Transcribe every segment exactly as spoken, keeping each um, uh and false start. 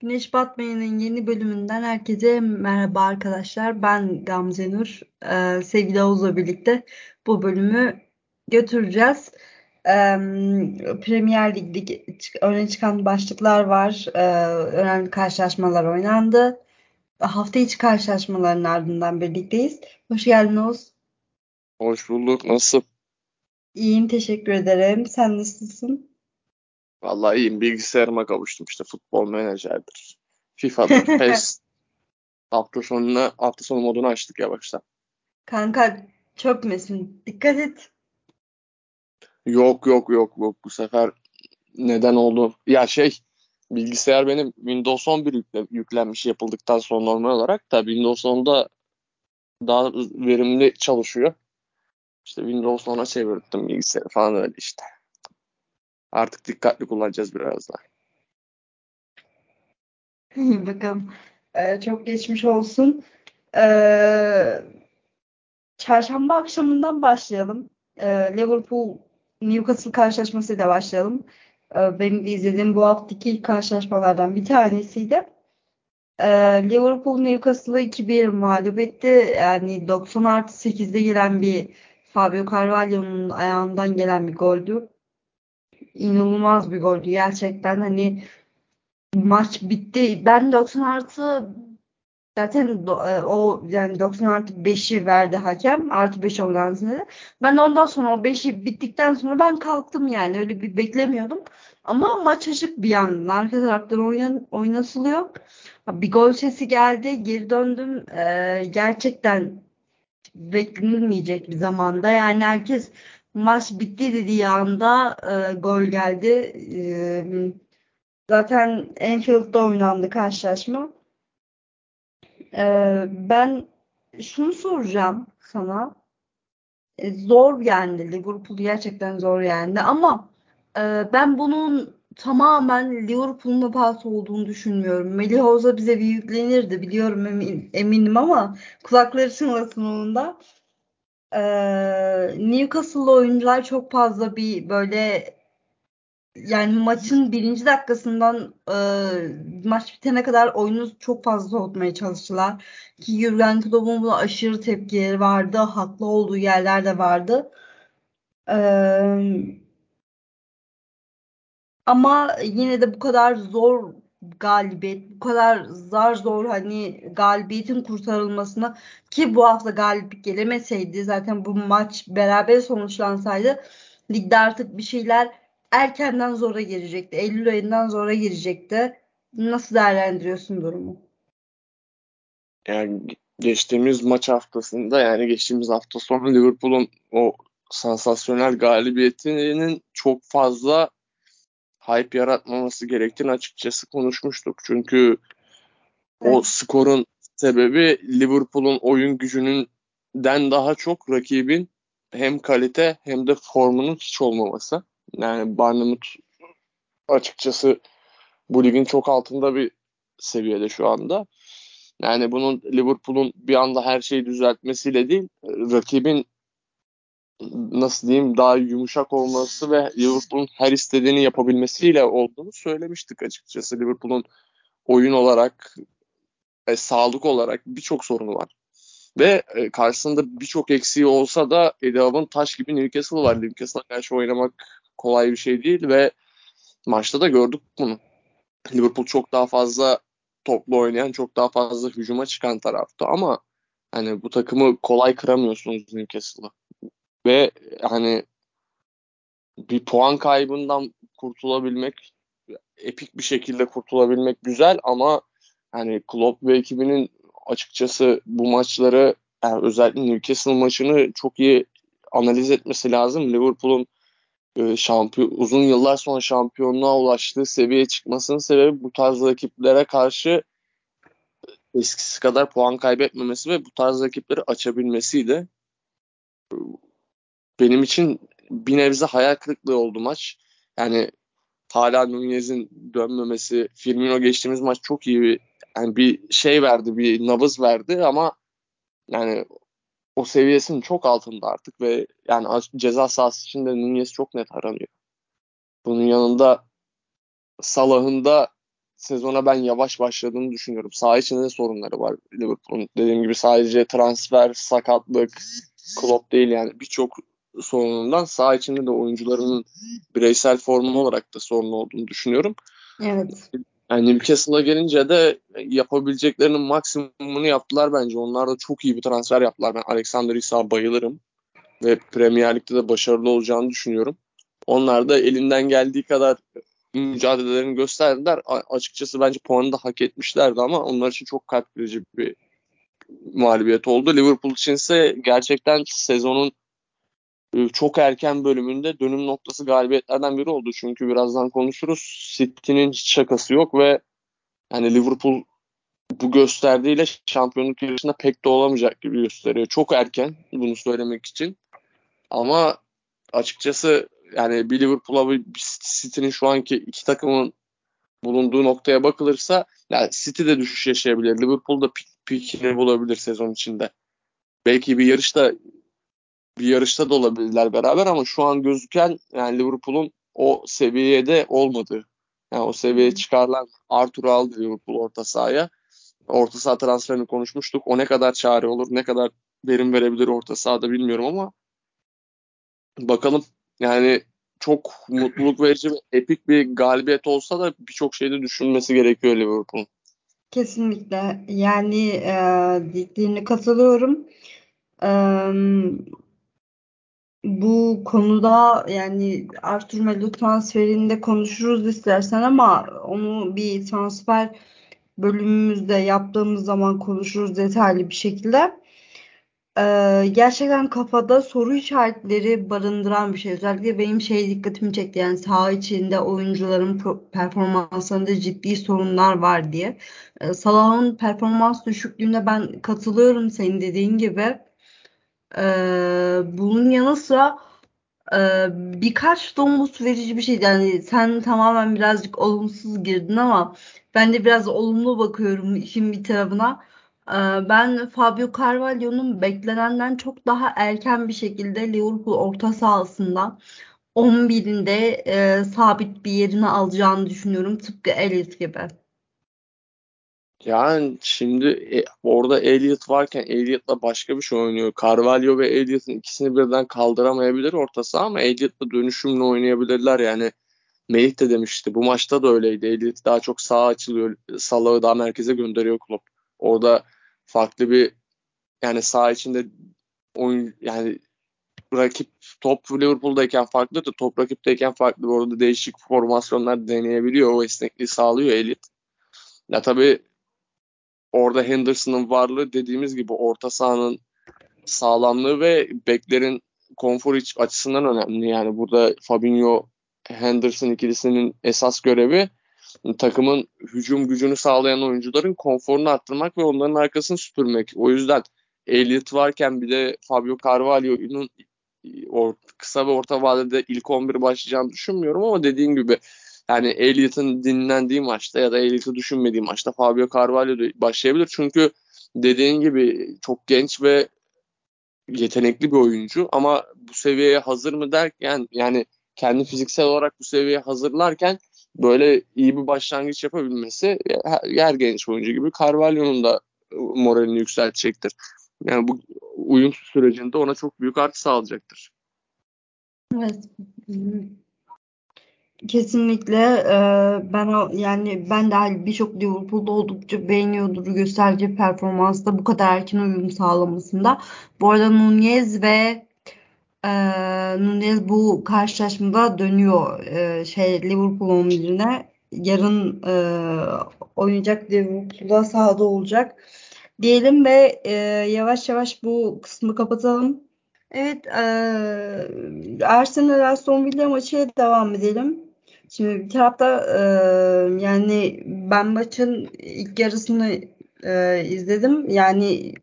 Güneş Batmayan'ın yeni bölümünden herkese merhaba arkadaşlar. Ben Gamzenur. Ee, sevgili Oğuz'la birlikte bu bölümü götüreceğiz. Ee, Premier Lig'de öne çıkan başlıklar var. Ee, önemli karşılaşmalar oynandı. Hafta içi karşılaşmaların ardından birlikteyiz. Hoş geldin Oğuz. Hoş bulduk. Nasılsın? İyiyim. Teşekkür ederim. Sen nasılsın? Vallahi iyiyim. Bilgisayarıma kavuştum. İşte futbol menajerdir, FIFA'dır, PES. hafta, sonuna, hafta sonu modunu açtık yavaştan. Kanka çökmesin. Dikkat et. Yok yok yok yok. Bu sefer neden oldu? Ya şey bilgisayar benim Windows on bir yüklen, yüklenmiş yapıldıktan sonra normal olarak da Windows onda daha verimli çalışıyor. İşte Windows ona çevirdim bilgisayarı falan öyle işte. Artık dikkatli kullanacağız biraz daha. Bakalım. Ee, çok geçmiş olsun. Ee, çarşamba akşamından başlayalım. Ee, Liverpool Newcastle karşılaşmasıyla başlayalım. Ee, benim de izlediğim bu haftaki karşılaşmalardan bir tanesiydi. Ee, Liverpool Newcastle'ı iki bir mağlup etti. Yani doksan artı sekizde gelen bir Fabio Carvalho'nun ayağından gelen bir goldü. İnanılmaz bir goldü gerçekten, hani maç bitti. Ben doksan artı zaten o yani doksan artı beşi verdi hakem, artı beş olan zinde. Ben ondan sonra o beşi bittikten sonra ben kalktım, yani öyle bir beklemiyordum. Ama maç açık bir yandan, arka taraftan oynan, oynasılıyor. Bir gol sesi geldi, geri döndüm. Ee, gerçekten beklenilmeyecek bir zamanda, yani herkes maç bitti dediği anda e, gol geldi. E, zaten Enfield'da oynandı karşılaşma. E, ben şunu soracağım sana. E, zor yendi. Liverpool gerçekten zor yendi. Ama e, ben bunun tamamen Liverpool'un hatası olduğunu düşünmüyorum. Melih Hoca bize bir yüklenirdi. Biliyorum, emin, eminim ama kulakları çınlasın onun da. Ee, Newcastle'lı oyuncular çok fazla bir böyle, yani maçın birinci dakikasından e, maç bitene kadar oyunu çok fazla soğutmaya çalıştılar. Ki Jurgen Klopp'un buna aşırı tepkileri vardı. Haklı olduğu yerler de vardı. Ee, ama yine de bu kadar zor galibiyet, bu kadar zar zor hani galibiyetin kurtarılmasına, ki bu hafta galip gelemeseydi, zaten bu maç beraber sonuçlansaydı ligde artık bir şeyler erkenden zora girecekti. Eylül ayından zora girecekti. Nasıl değerlendiriyorsun durumu? Yani geçtiğimiz maç haftasında yani geçtiğimiz hafta sonu Liverpool'un o sansasyonel galibiyetinin çok fazla hype yaratmaması gerektiğini açıkçası konuşmuştuk. Çünkü evet, o skorun sebebi Liverpool'un oyun gücünden daha çok rakibin hem kalite hem de formunun hiç olmaması. Yani Burnham açıkçası bu ligin çok altında bir seviyede şu anda. Yani bunun Liverpool'un bir anda her şeyi düzeltmesiyle değil, rakibin nasıl diyeyim daha yumuşak olması ve Liverpool'un her istediğini yapabilmesiyle olduğunu söylemiştik açıkçası. Liverpool'un oyun olarak, e, sağlık olarak birçok sorunu var. Ve e, karşısında birçok eksiği olsa da Edav'ın taş gibi Newcastle var. Newcastle'a karşı oynamak kolay bir şey değil ve maçta da gördük bunu. Liverpool çok daha fazla toplu oynayan, çok daha fazla hücuma çıkan taraftı ama hani bu takımı kolay kıramıyorsunuz Newcastle'la. Ve hani bir puan kaybından kurtulabilmek, epik bir şekilde kurtulabilmek güzel ama hani Klopp ve ekibinin açıkçası bu maçları, yani özellikle Newcastle maçını çok iyi analiz etmesi lazım. Liverpool'un şampiyon, uzun yıllar sonra şampiyonluğa ulaştığı seviyeye çıkmasının sebebi bu tarz rakiplere karşı eskisi kadar puan kaybetmemesi ve bu tarz rakipleri açabilmesiydi. Benim için bir nebze hayal kırıklığı oldu maç. Yani hala Nunez'in dönmemesi, Firmino geçtiğimiz maç çok iyi bir, yani bir şey verdi, bir nabız verdi ama yani o seviyesinin çok altında artık ve yani ceza sahası içinde Nunez çok net aranıyor. Bunun yanında Salah'ın da sezona ben yavaş başladığını düşünüyorum. Saha içinde de sorunları var Liverpool'un. Dediğim gibi sadece transfer, sakatlık, Klopp değil yani birçok sorunundan saha içinde de oyuncularının bireysel formu olarak da sorun olduğunu düşünüyorum. Evet. Yani Newcastle'a gelince de yapabileceklerinin maksimumunu yaptılar bence. Onlar da çok iyi bir transfer yaptılar. Ben Alexander Isak'a bayılırım ve Premier Lig'de de başarılı olacağını düşünüyorum. Onlar da elinden geldiği kadar mücadelelerini gösterdiler. A- açıkçası bence puanı da hak etmişlerdi ama onlar için çok kalp kırıcı bir mağlubiyet oldu. Liverpool içinse gerçekten sezonun çok erken bölümünde dönüm noktası galibiyetlerden biri oldu. Çünkü birazdan konuşuruz. City'nin hiç şakası yok ve yani Liverpool bu gösterdiğiyle şampiyonluk yarışında pek de olamayacak gibi gösteriyor. Çok erken bunu söylemek için. Ama açıkçası yani bir Liverpool'a bir City'nin şu anki iki takımın bulunduğu noktaya bakılırsa yani City de düşüş yaşayabilir. Liverpool da pikini bulabilir sezon içinde. Belki bir yarışta bir yarışta da olabilirler beraber ama şu an gözüken yani Liverpool'un o seviyede olmadığı. Yani o seviyeye çıkarılan Arthur aldı Liverpool orta sahaya. Orta saha transferini konuşmuştuk. O ne kadar çare olur, ne kadar verim verebilir orta sahada bilmiyorum ama bakalım. Yani çok mutluluk verici ve epik bir galibiyet olsa da birçok şeyde düşünmesi gerekiyor Liverpool'un. Kesinlikle. Yani e, dediğine katılıyorum. E, bu konuda yani Arthur Melo transferinde konuşuruz istersen ama onu bir transfer bölümümüzde yaptığımız zaman konuşuruz detaylı bir şekilde. Ee, gerçekten kafada soru işaretleri barındıran bir şey. Özellikle benim şey dikkatimi çekti. Yani saha içinde oyuncuların performanslarında ciddi sorunlar var diye. Ee, Salah'ın performans düşüklüğüne ben katılıyorum senin dediğin gibi. Ee, bunun yanı sıra e, birkaç domuz verici bir şeydi. Yani sen tamamen birazcık olumsuz girdin ama ben de biraz olumlu bakıyorum işin bir tarafına. Ben Fabio Carvalho'nun beklenenden çok daha erken bir şekilde Liverpool orta sahasında on birinde e, sabit bir yerini alacağını düşünüyorum. Tıpkı Elliott gibi. Yani şimdi e, orada Elliott varken Elliott'la başka bir şey oynuyor. Carvalho ve Elliott'ın ikisini birden kaldıramayabilir orta saha ama Elliott'la dönüşümle oynayabilirler. Yani Melih de demişti. Bu maçta da öyleydi. Elliott daha çok sağa açılıyor. Salah'ı daha merkeze gönderiyor Klopp. Orada farklı bir yani saha içinde oyun yani rakip top Liverpool'dayken farklı da top rakipteyken farklı. Orada değişik formasyonlar deneyebiliyor. O esnekliği sağlıyor Elliott. Ya tabii orada Henderson'ın varlığı dediğimiz gibi orta sahanın sağlamlığı ve beklerin konfor açısından önemli. Yani burada Fabinho Henderson ikilisinin esas görevi takımın hücum gücünü sağlayan oyuncuların konforunu arttırmak ve onların arkasını süpürmek. O yüzden Elliott varken bir de Fabio Carvalho'nun kısa ve orta vadede ilk on bir başlayacağını düşünmüyorum ama dediğim gibi yani Elliott'ın dinlendiği maçta ya da Elliott'ı düşünmediği maçta Fabio Carvalho başlayabilir. Çünkü dediğin gibi çok genç ve yetenekli bir oyuncu ama bu seviyeye hazır mı derken yani kendi fiziksel olarak bu seviyeye hazırlarken böyle iyi bir başlangıç yapabilmesi her genç oyuncu gibi Carvalho'nun da moralini yükseltecektir. Yani bu uyum sürecinde ona çok büyük artı sağlayacaktır. Evet. Kesinlikle ben yani ben de birçok Liverpool'da oldukça beğeniyordur gösterdiği performansta bu kadar erken uyum sağlamasında. Bu arada Nunez ve Ee, Nunez bu karşılaşmada dönüyor ee, şey Liverpool on birine yarın e, oynayacak Liverpool'da sahada olacak diyelim ve e, yavaş yavaş bu kısmı kapatalım. Evet e, Arsenal Aston Villa maçıya devam edelim. Şimdi bir tarafta e, yani ben maçın ilk yarısını e, izledim yani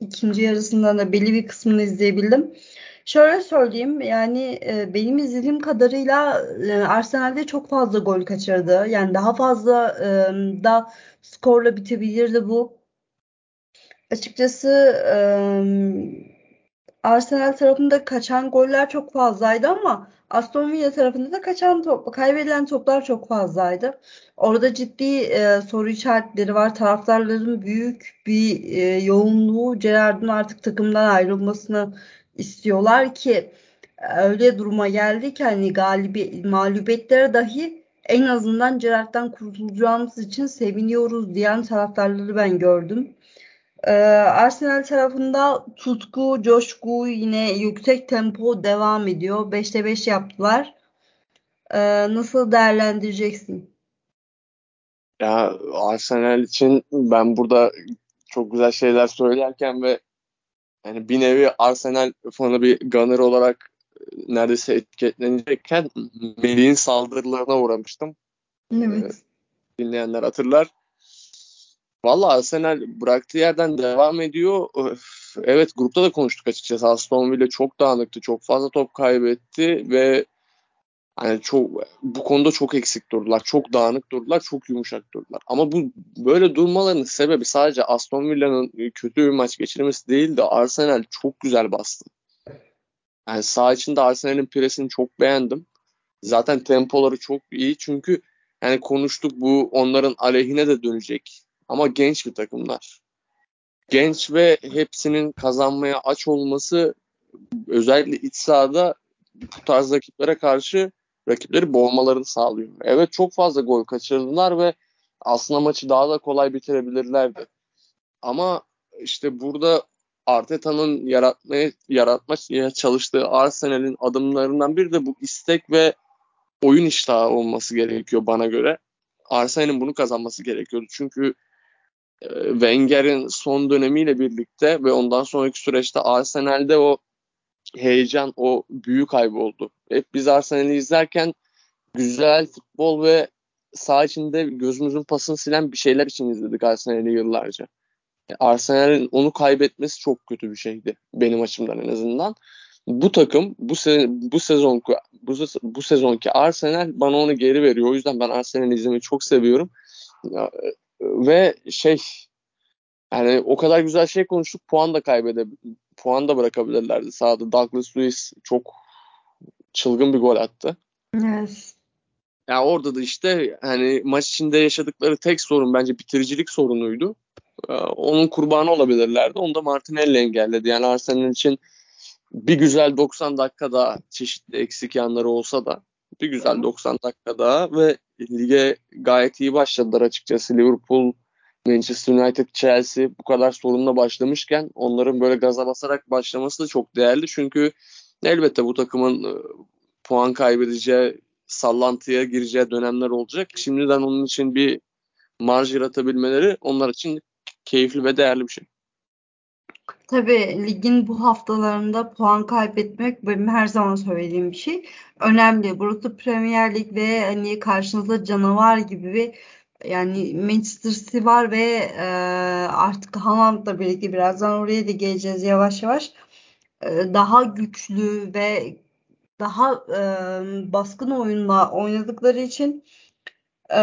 ikinci yarısından da belli bir kısmını izleyebildim. Şöyle söyleyeyim yani e, benim izlediğim kadarıyla e, Arsenal'de çok fazla gol kaçırdı. Yani daha fazla e, da skorla bitebilirdi bu. Açıkçası e, Arsenal tarafında kaçan goller çok fazlaydı ama Aston Villa tarafında da kaçan top, kaybedilen toplar çok fazlaydı. Orada ciddi e, soru işaretleri var. Taraftarların büyük bir e, yoğunluğu Gerrard'ın artık takımdan ayrılmasını istiyorlar ki öyle duruma geldi ki hani galibi, mağlubiyetlere dahi en azından Gerrard'dan kurtulacağımız için seviniyoruz diyen taraftarları ben gördüm. Ee, Arsenal tarafında tutku, coşku, yine yüksek tempo devam ediyor. beşte beş yaptılar. Ee, nasıl değerlendireceksin? Ya Arsenal için ben burada çok güzel şeyler söylerken ve yani bir nevi Arsenal fanı bir gunner olarak neredeyse etiketlenecekken Melih'in saldırılarına uğramıştım. Evet. Ee, dinleyenler hatırlar. Vallahi Arsenal bıraktığı yerden devam ediyor. Öf, evet, grupta da konuştuk açıkçası. Aston Villa çok dağınıktı. Çok fazla top kaybetti ve hani çok bu konuda çok eksik durdular. Çok dağınık durdular. Çok yumuşak durdular. Ama bu böyle durmalarının sebebi sadece Aston Villa'nın kötü bir maç geçirmesi değil de Arsenal çok güzel bastı. Yani saha içinde Arsenal'in presini çok beğendim. Zaten tempoları çok iyi. Çünkü yani konuştuk, bu onların aleyhine de dönecek. Ama genç bir takımlar. Genç ve hepsinin kazanmaya aç olması özellikle iç sahada bu tarz rakiplere karşı rakipleri boğmalarını sağlıyor. Evet, çok fazla gol kaçırdılar ve aslında maçı daha da kolay bitirebilirlerdi. Ama işte burada Arteta'nın yaratmaya, yaratmaya çalıştığı Arsenal'in adımlarından biri de bu istek ve oyun iştahı olması gerekiyor bana göre. Arsenal'in bunu kazanması gerekiyordu. Çünkü Wenger'in son dönemiyle birlikte ve ondan sonraki süreçte Arsenal'de o heyecan, o büyük kayboldu. Hep biz Arsenal'i izlerken güzel futbol ve saha içinde gözümüzün pasını silen bir şeyler için izledik Arsenal'i yıllarca. Arsenal'in onu kaybetmesi çok kötü bir şeydi benim açımdan en azından. Bu takım bu sezon bu sezonki bu, bu sezonki Arsenal bana onu geri veriyor. O yüzden ben Arsenal'i izlemeyi çok seviyorum. Ve şey, yani o kadar güzel şey konuştuk, puan da kaybedebilir, puan da bırakabilirlerdi sahada. Douglas Luiz çok çılgın bir gol attı. Yes. Ya yani orada da işte hani maç içinde yaşadıkları tek sorun bence bitiricilik sorunuydu. Onun kurbanı olabilirlerdi. Onu da Martinelli engelledi. Yani Arsenal için bir güzel doksan dakika daha, çeşitli eksik yanları olsa da bir güzel doksan dakika daha ve lige gayet iyi başladılar açıkçası. Liverpool, Manchester United, Chelsea bu kadar sorunla başlamışken onların böyle gaza basarak başlaması da çok değerli. Çünkü elbette bu takımın puan kaybedeceği, sallantıya gireceği dönemler olacak. Şimdiden onun için bir marj yaratabilmeleri onlar için keyifli ve değerli bir şey. Tabii ligin bu haftalarında puan kaybetmek benim her zaman söylediğim bir şey. Önemli. Burası Premier Lig ve hani karşınızda canavar gibi bir yani Manchester City var ve e, artık Haaland'la birlikte birazdan oraya da geleceğiz yavaş yavaş. E, daha güçlü ve daha e, baskın oyunla oynadıkları için e,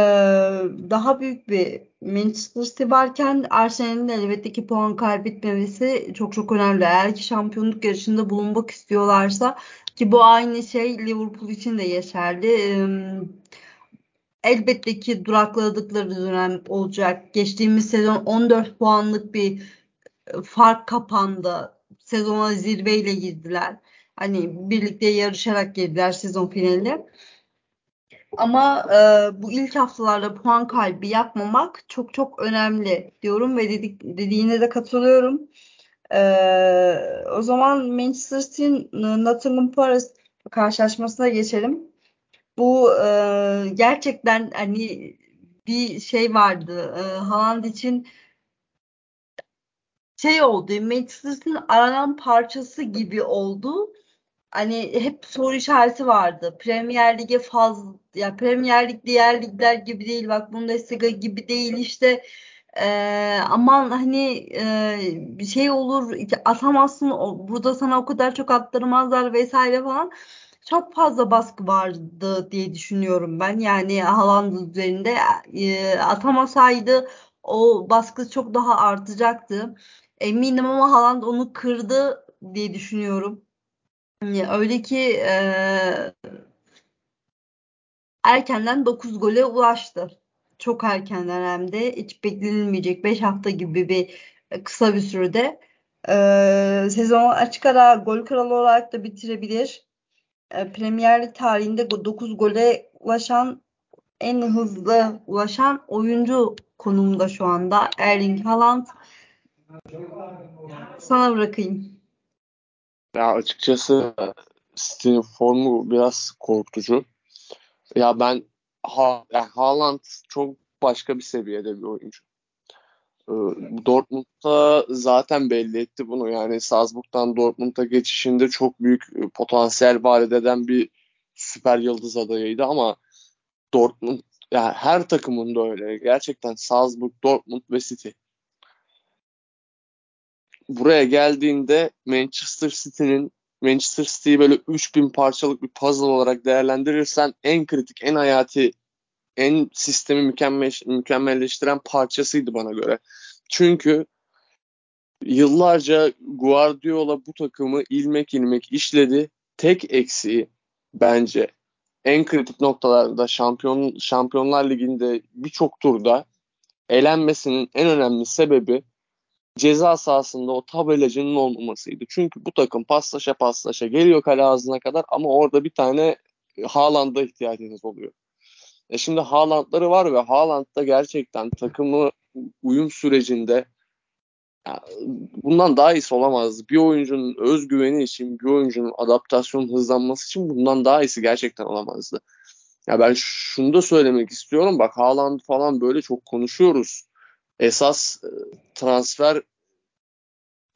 daha büyük bir Manchester City varken Arsenal'in elbette ki puan kaybetmemesi çok çok önemli. Eğer ki şampiyonluk yarışında bulunmak istiyorlarsa, ki bu aynı şey Liverpool için de geçerli. Elbette ki durakladıkları dönem olacak. Geçtiğimiz sezon on dört puanlık bir fark kapandı. Sezona zirveyle girdiler. Hani birlikte yarışarak girdiler sezon finaline. Ama e, bu ilk haftalarda puan kaybı yapmamak çok çok önemli diyorum ve dedik, dediğine de katılıyorum. E, o zaman Manchester City'nin Nottingham Forest karşılaşmasına geçelim. Bu e, gerçekten hani bir şey vardı. E, Haaland için şey oldu. Manchester City'nin aranan parçası gibi oldu. Hani hep soru işareti vardı. Premier Lig'e fazla, ya Premier Lig diğer ligler gibi değil, bak Bundesliga gibi değil işte e, aman hani e, bir şey olur atamazsın, burada sana o kadar çok attırmazlar vesaire falan. Çok fazla baskı vardı diye düşünüyorum ben. Yani Haaland üzerinde e, atamasaydı o baskı çok daha artacaktı. Eminim ama Haaland onu kırdı diye düşünüyorum. Öyle ki e, erkenden dokuz gole ulaştı. Çok erkenden hem de hiç beklenilmeyecek beş hafta gibi bir kısa bir sürede. E, sezon açık ara gol kralı olarak da bitirebilir. E, Premier League tarihinde dokuz gole ulaşan, en hızlı ulaşan oyuncu konumunda şu anda Erling Haaland. Sana bırakayım. Ya açıkçası City'nin formu biraz korkutucu. Ya ben ha, yani Haaland çok başka bir seviyede bir oyuncu. Ee, Dortmund'da zaten belli etti bunu. Yani Salzburg'dan Dortmund'a geçişinde çok büyük potansiyel vaat eden bir süper yıldız adayıydı ama Dortmund, yani her takımında öyle. Gerçekten Salzburg, Dortmund ve City. Buraya geldiğinde Manchester City'nin Manchester City'yi böyle üç bin parçalık bir puzzle olarak değerlendirirsen en kritik, en hayati, en sistemi mükemmel, mükemmelleştiren parçasıydı bana göre. Çünkü yıllarca Guardiola bu takımı ilmek ilmek işledi. Tek eksiği bence en kritik noktalarda şampiyon, Şampiyonlar Ligi'nde birçok turda elenmesinin en önemli sebebi ceza sahasında o tabelacının olmamasıydı. Çünkü bu takım paslaşa paslaşa geliyor kale ağzına kadar ama orada bir tane Haaland'a ihtiyacınız oluyor. E şimdi Haaland'ları var ve Haaland da gerçekten takımı uyum sürecinde bundan daha iyisi olamaz. Bir oyuncunun özgüveni için, bir oyuncunun adaptasyonun hızlanması için bundan daha iyisi gerçekten olamazdı. Ya ben şunu da söylemek istiyorum. Bak Haaland falan böyle çok konuşuyoruz. Esas transfer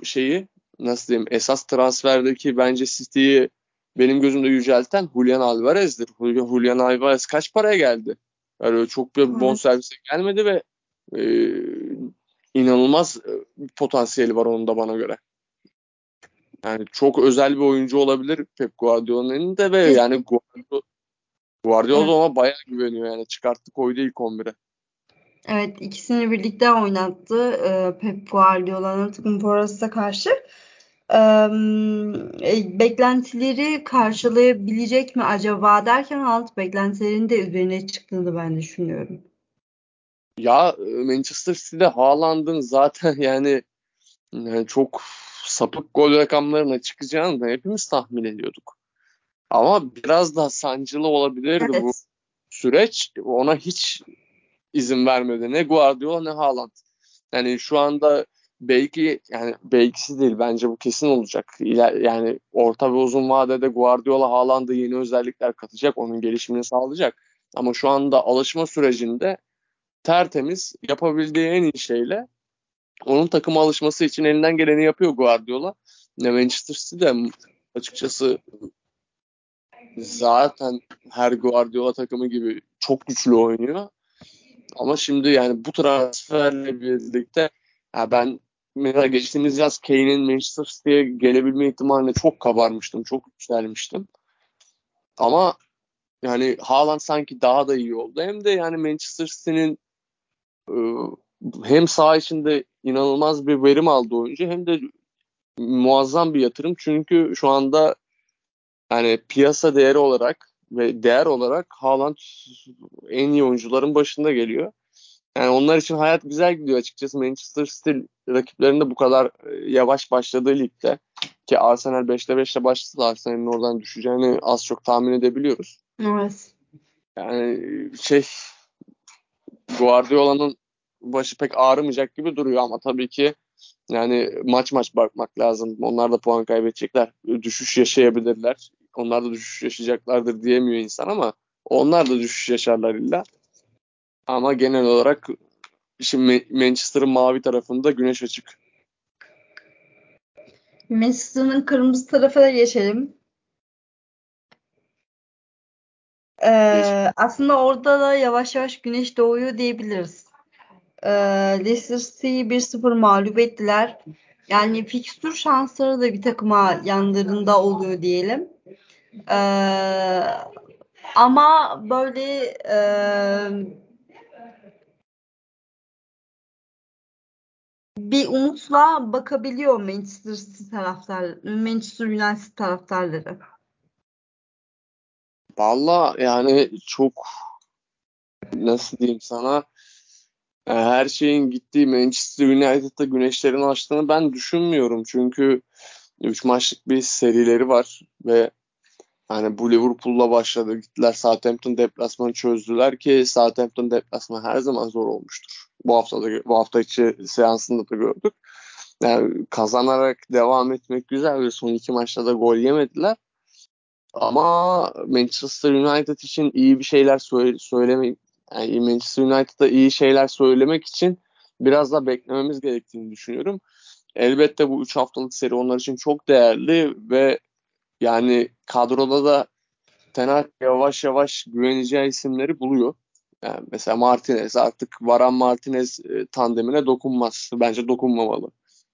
şeyi nasıl diyeyim? Esas transferdeki bence City'yi benim gözümde yücelten Julian Alvarez'dir. Julian Alvarez kaç paraya geldi? Yani çok bir bonservise gelmedi ve e, inanılmaz potansiyeli var onun da bana göre. Yani çok özel bir oyuncu olabilir Pep Guardiola'nın elinde ve yani Guardiola, Guardiola da ona bayağı güveniyor yani çıkarttı koydu ilk on bire. Evet, ikisini birlikte oynattı e, Pep Guardiola'nın takım Poras'a karşı. E, beklentileri karşılayabilecek mi acaba derken alt beklentilerin de üzerine çıktığını ben düşünüyorum. Ya Manchester City'de Haaland'ın zaten yani, yani çok sapık gol rakamlarına çıkacağını da hepimiz tahmin ediyorduk. Ama biraz daha sancılı olabilirdi evet. Bu süreç. Ona hiç izin vermedi. Ne Guardiola ne Haaland. Yani şu anda belki yani belkisi değil bence bu kesin olacak. İler, yani orta ve uzun vadede Guardiola Haaland'a yeni özellikler katacak. Onun gelişimini sağlayacak. Ama şu anda alışma sürecinde tertemiz yapabildiği en iyi şeyle onun takıma alışması için elinden geleni yapıyor Guardiola. Ne Manchester City de açıkçası zaten her Guardiola takımı gibi çok güçlü oynuyor. Ama şimdi yani bu transferle birlikte ya ben mesela geçtiğimiz yaz Kane'in Manchester City'ye gelebilme ihtimaline çok kabarmıştım. Çok yükselmiştim. Ama yani Haaland sanki daha da iyi oldu. Hem de yani Manchester City'nin ıı, hem saha içinde inanılmaz bir verim aldı oyuncu hem de muazzam bir yatırım. Çünkü şu anda yani piyasa değeri olarak ve değer olarak Haaland en iyi oyuncuların başında geliyor. Yani onlar için hayat güzel gidiyor açıkçası. Manchester City rakiplerinde bu kadar yavaş başladığı ligde ki Arsenal beşte beşle başladı. Arsenal'in oradan düşeceğini az çok tahmin edebiliyoruz. Evet. Yani şey Guardiola'nın başı pek ağrımayacak gibi duruyor ama tabii ki yani maç maç bakmak lazım. Onlar da puan kaybedecekler. Düşüş yaşayabilirler. Onlar da düşüş yaşayacaklardır diyemiyor insan ama onlar da düşüş yaşarlar illa. Ama genel olarak şimdi Manchester'ın mavi tarafında güneş açık. Manchester'ın kırmızı tarafına geçelim. Ee, aslında orada da yavaş yavaş güneş doğuyor diyebiliriz. Ee, Leicester City'yi bir sıfır mağlup ettiler. Yani fikstür şansları da bir takıma yanlarında oluyor diyelim. Ee, ama böyle e, bir umutla bakabiliyor Manchester City taraftar, Manchester United taraftarları. Vallahi yani çok nasıl diyeyim sana, her şeyin gittiği Manchester United'da güneşlerin açtığını ben düşünmüyorum. Çünkü üç maçlık bir serileri var ve hani bu Liverpool'la başladı. Gittiler Southampton deplasmanı çözdüler ki Southampton deplasmanı her zaman zor olmuştur. Bu hafta da, bu hafta içi seansında da gördük. Yani kazanarak devam etmek güzel ve son iki maçta da gol yemediler. Ama Manchester United için iyi bir şeyler söyle, söylemek, yani Manchester United'a iyi şeyler söylemek için biraz daha beklememiz gerektiğini düşünüyorum. Elbette bu üç haftalık seri onlar için çok değerli ve yani kadroda da Tenak yavaş yavaş güveneceği isimleri buluyor. Yani mesela Martinez, artık Varane Martinez tandemine dokunmaz. Bence dokunmamalı.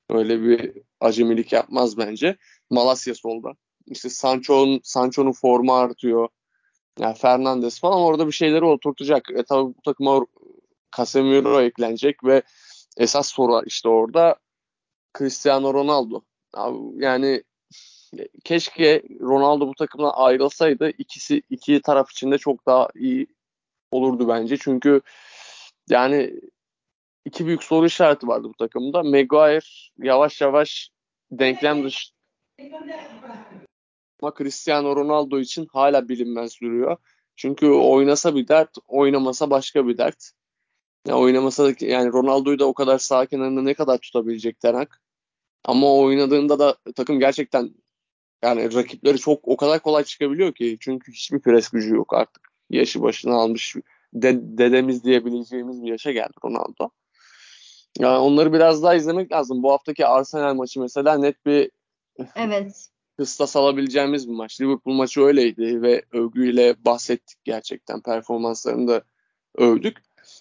Öyle bir acemilik yapmaz bence. Malasya solda. İşte Sancho'nun Sancho'nun formu artıyor. Yani Fernandes falan orada bir şeyleri oturtacak. E tabii bu takıma Casemiro eklenecek ve esas soru işte orada Cristiano Ronaldo. Yani keşke Ronaldo bu takımdan ayrılsaydı. İkisi iki taraf için de çok daha iyi olurdu bence. Çünkü yani iki büyük soru işareti vardı bu takımda. Maguire yavaş yavaş denklem dışı ama Cristiano Ronaldo için hala bilinmez duruyor. Çünkü oynasa bir dert, oynamasa başka bir dert. Yani oynamasa yani Ronaldo'yu da o kadar sağ kenarında ne kadar tutabilecek Tenak. Ama oynadığında da takım gerçekten yani rakipleri çok o kadar kolay çıkabiliyor ki. Çünkü hiçbir pres gücü yok artık. Yaşı başına almış, de, dedemiz diyebileceğimiz bir yaşa geldi Ronaldo. Yani onları biraz daha izlemek lazım. Bu haftaki Arsenal maçı mesela net bir evet. kıstas alabileceğimiz bir maç. Liverpool maçı öyleydi ve övgüyle bahsettik gerçekten. Performanslarını da övdük.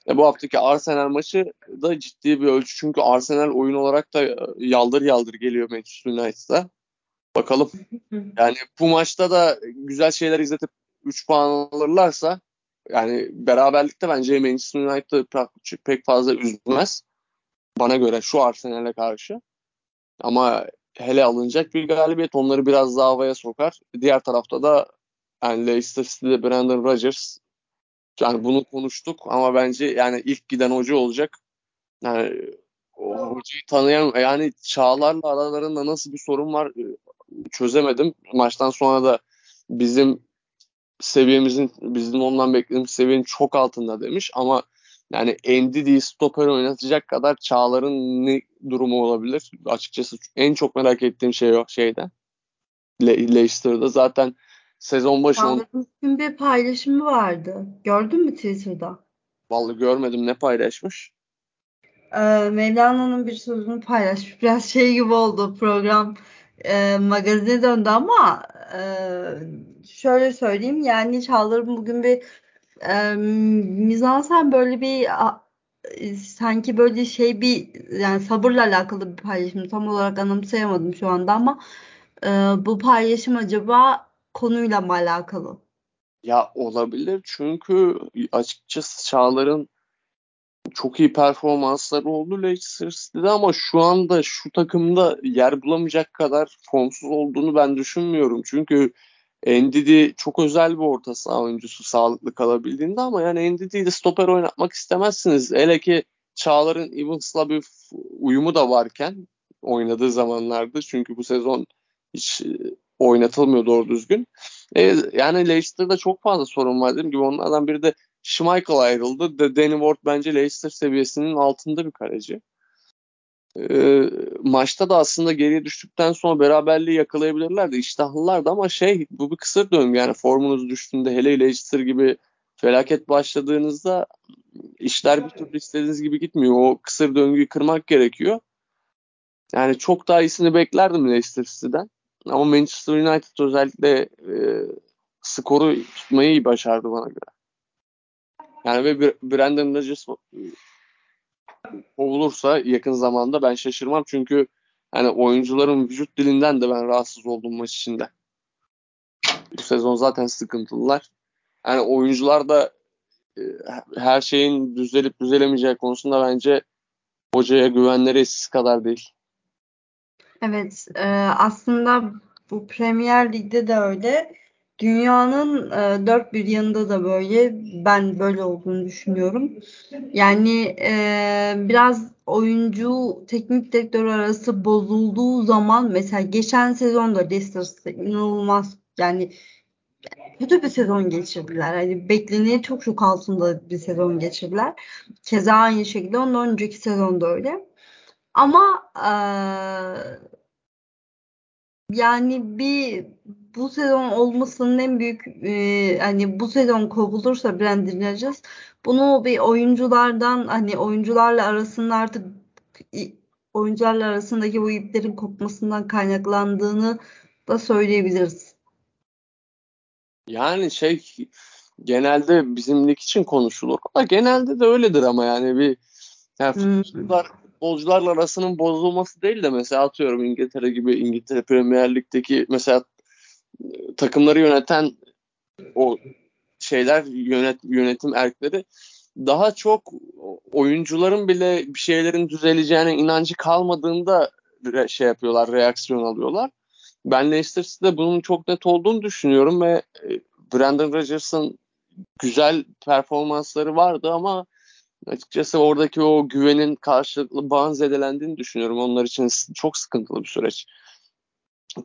E bu haftaki Arsenal maçı da ciddi bir ölçü. Çünkü Arsenal oyun olarak da yaldır yaldır geliyor Manchester United'a. Bakalım. Yani bu maçta da güzel şeyler izletip üç puan alırlarsa yani beraberlikte bence Manchester United'ı pek fazla üzmez. Bana göre şu Arsenal'e karşı. Ama hele alınacak bir galibiyet onları biraz daha havaya sokar. Diğer tarafta da yani Leicester City'de Brendan Rodgers, yani bunu konuştuk ama bence yani ilk giden hoca olacak. Yani o hocayı tanıyan yani Çağlar'la aralarında nasıl bir sorun var çözemedim. Maçtan sonra da bizim seviyemizin, bizim ondan beklediğimiz seviyenin çok altında demiş ama yani Endidi stoper oynatacak kadar Çağlar'ın ne durumu olabilir? Açıkçası en çok merak ettiğim şey o şeyde. Le- Leicester'da zaten sezon başı on... bir paylaşımı vardı. Gördün mü Twitter'da? Vallahi görmedim. Ne paylaşmış? Ee, Mevlana'nın bir sözünü paylaşmış. Biraz şey gibi oldu program. E, magazine döndü ama e, şöyle söyleyeyim. Yani Çağlar'ın bugün bir e, mizansen böyle bir a, sanki böyle şey bir yani sabırla alakalı bir paylaşım. Tam olarak anımsayamadım şu anda ama e, bu paylaşım acaba konuyla mı alakalı? Ya olabilir çünkü açıkçası Çağlar'ın çok iyi performansları oldu Leicester City'de ama şu anda şu takımda yer bulamayacak kadar formsuz olduğunu ben düşünmüyorum. Çünkü Ndidi çok özel bir orta saha oyuncusu sağlıklı kalabildiğinde ama yani Ndidi'yi de stoper oynatmak istemezsiniz. Hele ki Çağlar'ın Evans'la bir uyumu da varken oynadığı zamanlarda çünkü bu sezon hiç oynatılmıyor doğru düzgün. E, yani Leicester'da çok fazla sorun var. Dediğim gibi onlardan biri de Schmeichel ayrıldı. De, Danny Ward bence Leicester seviyesinin altında bir kaleci. E, maçta da aslında geriye düştükten sonra beraberliği yakalayabilirlerdi. İştahlılardı ama şey bu bir kısır döngü. Yani formunuz düştüğünde hele Leicester gibi felaket başladığınızda işler bir türlü istediğiniz gibi gitmiyor. O kısır döngüyü kırmak gerekiyor. Yani çok daha iyisini beklerdim Leicester City'den. Ama Manchester United özellikle e, skoru tutmayı iyi başardı bana göre. Yani ve Brendan Rodgers olursa yakın zamanda ben şaşırmam. Çünkü yani oyuncuların vücut dilinden de ben rahatsız oldum maç içinde. Bu sezon zaten sıkıntılılar. Yani oyuncular da e, her şeyin düzelip düzelemeyeceği konusunda bence hocaya güvenleri eskisi kadar değil. Evet, e, aslında bu Premier Lig'de de öyle. Dünyanın e, dört bir yanında da böyle. Ben böyle olduğunu düşünüyorum. Yani e, biraz oyuncu teknik direktör arası bozulduğu zaman, mesela geçen sezonda Leicester'da inanılmaz, yani kötü bir sezon geçirdiler. Yani bekleneni çok çok altında bir sezon geçirdiler. Keza aynı şekilde ondan önceki sezonda öyle. Ama e, yani bir bu sezon olmasının en büyük e, hani bu sezon kovulursa bilendireceğiz. Bunu bir oyunculardan, hani oyuncularla arasında artık oyuncularla arasındaki bu iplerin kopmasından kaynaklandığını da söyleyebiliriz. Yani şey genelde bizim lig için konuşulur. Ama genelde de öyledir ama yani bir yani futbolcular hmm. Futbolcularla arasının bozulması değil de mesela atıyorum İngiltere gibi İngiltere Premier Lig'deki mesela takımları yöneten o şeyler yönet, yönetim erkleri daha çok oyuncuların bile bir şeylerin düzeleceğine inancı kalmadığında şey yapıyorlar, reaksiyon alıyorlar. Ben Leicester City'de bunun çok net olduğunu düşünüyorum ve Brendan Rodgers'ın güzel performansları vardı ama açıkçası oradaki o güvenin karşılıklı bağın zedelendiğini düşünüyorum. Onlar için çok sıkıntılı bir süreç.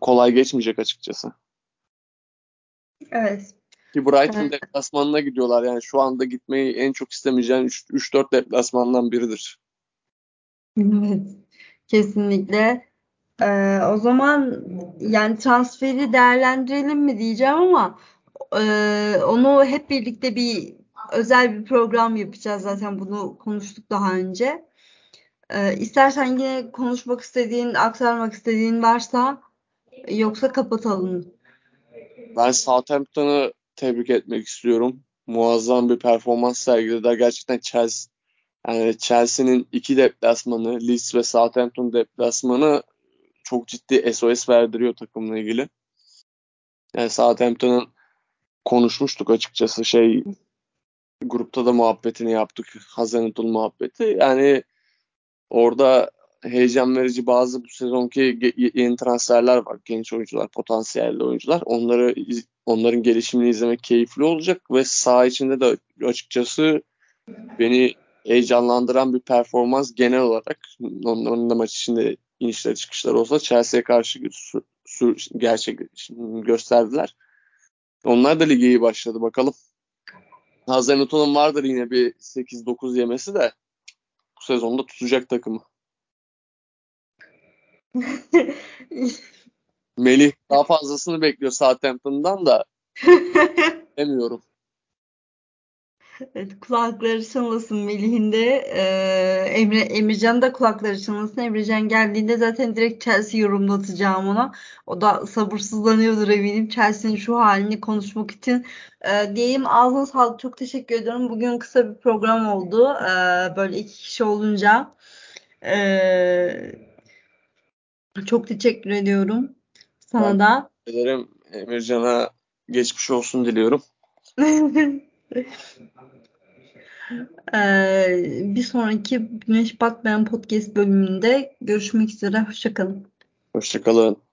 Kolay geçmeyecek açıkçası. Evet. Ki Brighton evet. deplasmanına gidiyorlar. Yani şu anda gitmeyi en çok istemeyeceğin üç dört deplasmandan biridir. Evet. Kesinlikle. Ee, o zaman yani transferi değerlendirelim mi diyeceğim ama e, onu hep birlikte bir özel bir program yapacağız, zaten bunu konuştuk daha önce. Ee, istersen yine konuşmak istediğin, aktarmak istediğin varsa, yoksa kapatalım. Ben Southampton'ı tebrik etmek istiyorum. Muazzam bir performans sergiledi. Gerçekten Chelsea, yani Chelsea'nin iki deplasmanı, Leeds ve Southampton deplasmanı çok ciddi S O S verdiriyor takımla ilgili. Yani Southampton'ın konuşmuştuk açıkçası şey grupta da muhabbetini yaptık. Hazenutul muhabbeti. Yani orada heyecan verici bazı bu sezonki yeni transferler var. Genç oyuncular, potansiyelli oyuncular. Onları onların gelişimini izlemek keyifli olacak ve saha içinde de açıkçası beni heyecanlandıran bir performans genel olarak. Onların da maç içinde inişler çıkışlar olsa Chelsea'ye karşı su, su, gerçek gösterdiler. Onlar da lige iyi başladı. Bakalım. Hazenuto'nun vardır yine bir sekiz dokuz yemesi de bu sezonda tutacak takımı. Melih daha fazlasını bekliyor Southampton'dan da demiyorum. Evet, kulakları çınlasın Melih'in de. Ee, Emre, Emircan da kulakları çınlasın. Emircan geldiğinde zaten direkt Chelsea yorumlatacağım ona. O da sabırsızlanıyordur eminim Chelsea'nin şu halini konuşmak için. Ee, diyeyim ağzına sağlık. Çok teşekkür ediyorum. Bugün kısa bir program oldu. Ee, böyle iki kişi olunca. Ee, çok teşekkür ediyorum. Sana ben da. Teşekkür ederim. Emircan'a geçmiş olsun diliyorum. Ee, bir sonraki Güneş Batmayan Podcast bölümünde görüşmek üzere. Hoşçakalın. Hoşçakalın.